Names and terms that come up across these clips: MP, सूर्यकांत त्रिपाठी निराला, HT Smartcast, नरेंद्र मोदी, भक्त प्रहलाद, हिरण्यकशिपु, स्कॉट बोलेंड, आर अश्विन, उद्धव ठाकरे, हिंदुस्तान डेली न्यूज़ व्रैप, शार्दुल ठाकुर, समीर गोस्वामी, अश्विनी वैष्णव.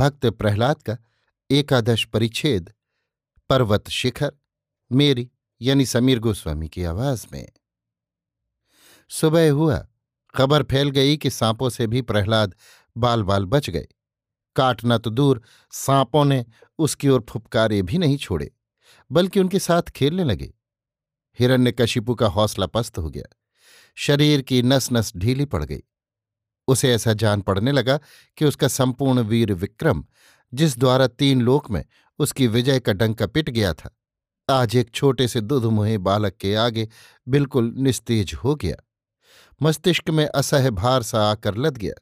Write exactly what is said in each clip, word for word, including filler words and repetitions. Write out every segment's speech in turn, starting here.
भक्त प्रहलाद का एकादश परिच्छेद पर्वत शिखर, मेरी यानी समीर गोस्वामी की आवाज में। सुबह हुआ, खबर फैल गई कि सांपों से भी प्रहलाद बाल बाल बच गए। काटना तो दूर, सांपों ने उसकी ओर फुफकारे भी नहीं छोड़े, बल्कि उनके साथ खेलने लगे। हिरण्यकशिपु का हौसला पस्त हो गया। शरीर की नस नस ढीली पड़ गई। उसे ऐसा जान पड़ने लगा कि उसका संपूर्ण वीर विक्रम, जिस द्वारा तीन लोक में उसकी विजय का डंका पिट गया था, आज एक छोटे से दुधमुहे बालक के आगे बिल्कुल निस्तेज हो गया। मस्तिष्क में असह्य भार सा आकर लद गया।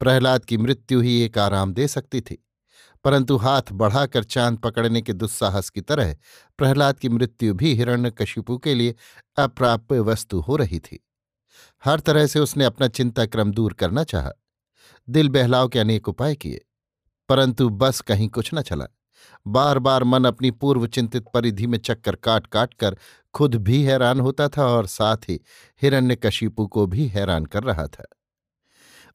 प्रहलाद की मृत्यु ही एक आराम दे सकती थी, परंतु हाथ बढ़ाकर चांद पकड़ने के दुस्साहस की तरह प्रहलाद की मृत्यु भी हिरण्यकशिपु के लिए अप्राप्य वस्तु हो रही थी। हर तरह से उसने अपना चिंता क्रम दूर करना चाहा, दिल बहलाव के अनेक उपाय किए, परंतु बस कहीं कुछ न चला। बार बार मन अपनी पूर्व चिंतित परिधि में चक्कर काट काट कर खुद भी हैरान होता था और साथ ही हिरण्यकशिपु को भी हैरान कर रहा था।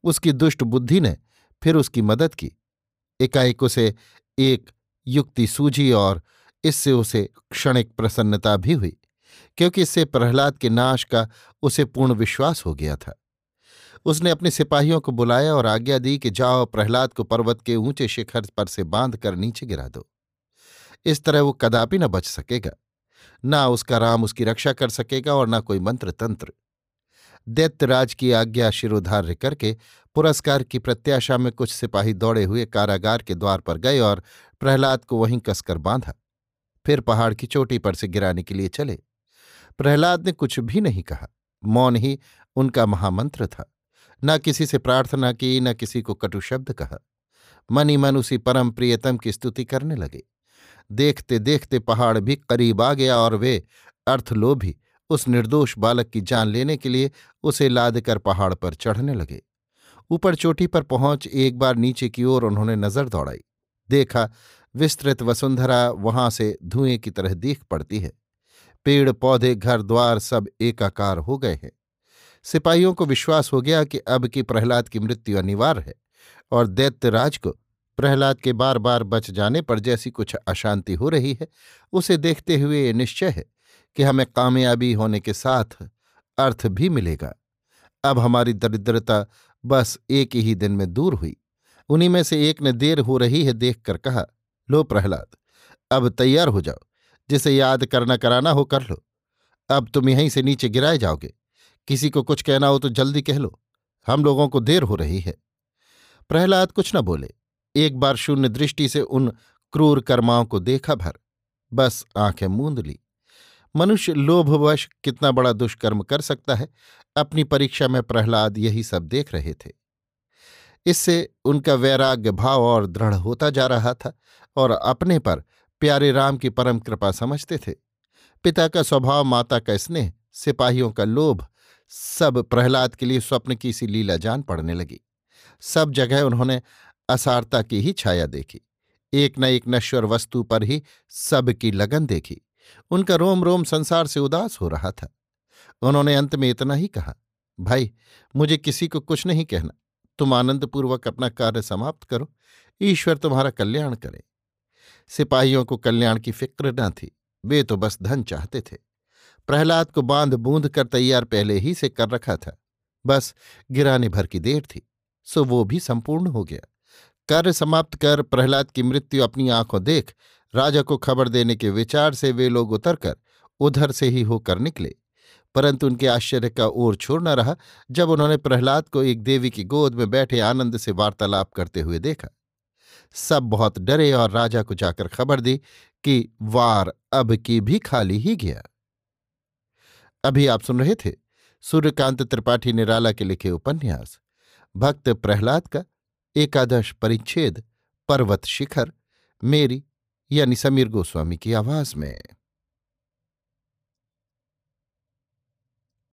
उसकी दुष्ट बुद्धि ने फिर उसकी मदद की। एकाएक उसे एक युक्ति सूझी और इससे उसे क्षणिक प्रसन्नता भी हुई, क्योंकि इससे प्रहलाद के नाश का उसे पूर्ण विश्वास हो गया था। उसने अपने सिपाहियों को बुलाया और आज्ञा दी कि जाओ, प्रहलाद को पर्वत के ऊंचे शिखर पर से बांध कर नीचे गिरा दो। इस तरह वो कदापि न बच सकेगा, ना उसका राम उसकी रक्षा कर सकेगा और ना कोई मंत्र तंत्र। दैत्यराज की आज्ञा शिरोधार्य करके पुरस्कार की प्रत्याशा में कुछ सिपाही दौड़े हुए कारागार के द्वार पर गए और प्रहलाद को वहीं कसकर बांधा, फिर पहाड़ की चोटी पर से गिराने के लिए चले। प्रहलाद ने कुछ भी नहीं कहा, मौन ही उनका महामंत्र था। न किसी से प्रार्थना की, न किसी को कटु शब्द कहा। मन ही मन उसी परम प्रियतम की स्तुति करने लगे। देखते देखते पहाड़ भी करीब आ गया और वे अर्थलोभी उस निर्दोष बालक की जान लेने के लिए उसे लाद कर पहाड़ पर चढ़ने लगे। ऊपर चोटी पर पहुंच एक बार नीचे की ओर उन्होंने नजर दौड़ाई। देखा, विस्तृत वसुंधरा वहां से धुएं की तरह दिख पड़ती है। पेड़ पौधे घर द्वार सब एकाकार हो गए हैं। सिपाहियों को विश्वास हो गया कि अब की प्रहलाद की मृत्यु अनिवार्य है, और दैत्यराज को प्रहलाद के बार बार बच जाने पर जैसी कुछ अशांति हो रही है, उसे देखते हुए ये निश्चय है कि हमें कामयाबी होने के साथ अर्थ भी मिलेगा। अब हमारी दरिद्रता बस एक ही दिन में दूर हुई। उन्हीं में से एक ने देर हो रही है देखकर कहा, लो प्रहलाद, अब तैयार हो जाओ, जिसे याद करना कराना हो कर लो। अब तुम यहीं से नीचे गिराए जाओगे। किसी को कुछ कहना हो तो जल्दी कह लो, हम लोगों को देर हो रही है। प्रहलाद कुछ न बोले। एक बार शून्य दृष्टि से उन क्रूर कर्माओं को देखा भर, बस आंखें मूंद ली। मनुष्य लोभवश कितना बड़ा दुष्कर्म कर सकता है, अपनी परीक्षा में प्रहलाद यही सब देख रहे थे। इससे उनका वैराग्य भाव और दृढ़ होता जा रहा था और अपने पर प्यारे राम की परम कृपा समझते थे। पिता का स्वभाव, माता का स्नेह, सिपाहियों का लोभ, सब प्रहलाद के लिए स्वप्न की सी लीला जान पड़ने लगी। सब जगह उन्होंने असारता की ही छाया देखी। एक न एक नश्वर वस्तु पर ही सब की लगन देखी। उनका रोम रोम संसार से उदास हो रहा था। उन्होंने अंत में इतना ही कहा, भाई, मुझे किसी को कुछ नहीं कहना। तुम आनंदपूर्वक अपना कार्य समाप्त करो, ईश्वर तुम्हारा कल्याण करे। सिपाहियों को कल्याण की फिक्र न थी, वे तो बस धन चाहते थे। प्रहलाद को बांध बूंद कर तैयार पहले ही से कर रखा था, बस गिराने भर की देर थी, सो वो भी संपूर्ण हो गया। कार्य समाप्त कर प्रहलाद की मृत्यु अपनी आंखों देख राजा को खबर देने के विचार से वे लोग उतरकर उधर से ही होकर निकले, परंतु उनके आश्चर्य का ओर छोर न रहा जब उन्होंने प्रहलाद को एक देवी की गोद में बैठे आनंद से वार्तालाप करते हुए देखा। सब बहुत डरे और राजा को जाकर खबर दी कि वार अब की भी खाली ही गया। अभी आप सुन रहे थे सूर्यकांत त्रिपाठी निराला के लिखे उपन्यास भक्त प्रहलाद का एकादश परिच्छेद पर्वत शिखर, मेरी यानी समीर गोस्वामी की आवाज में।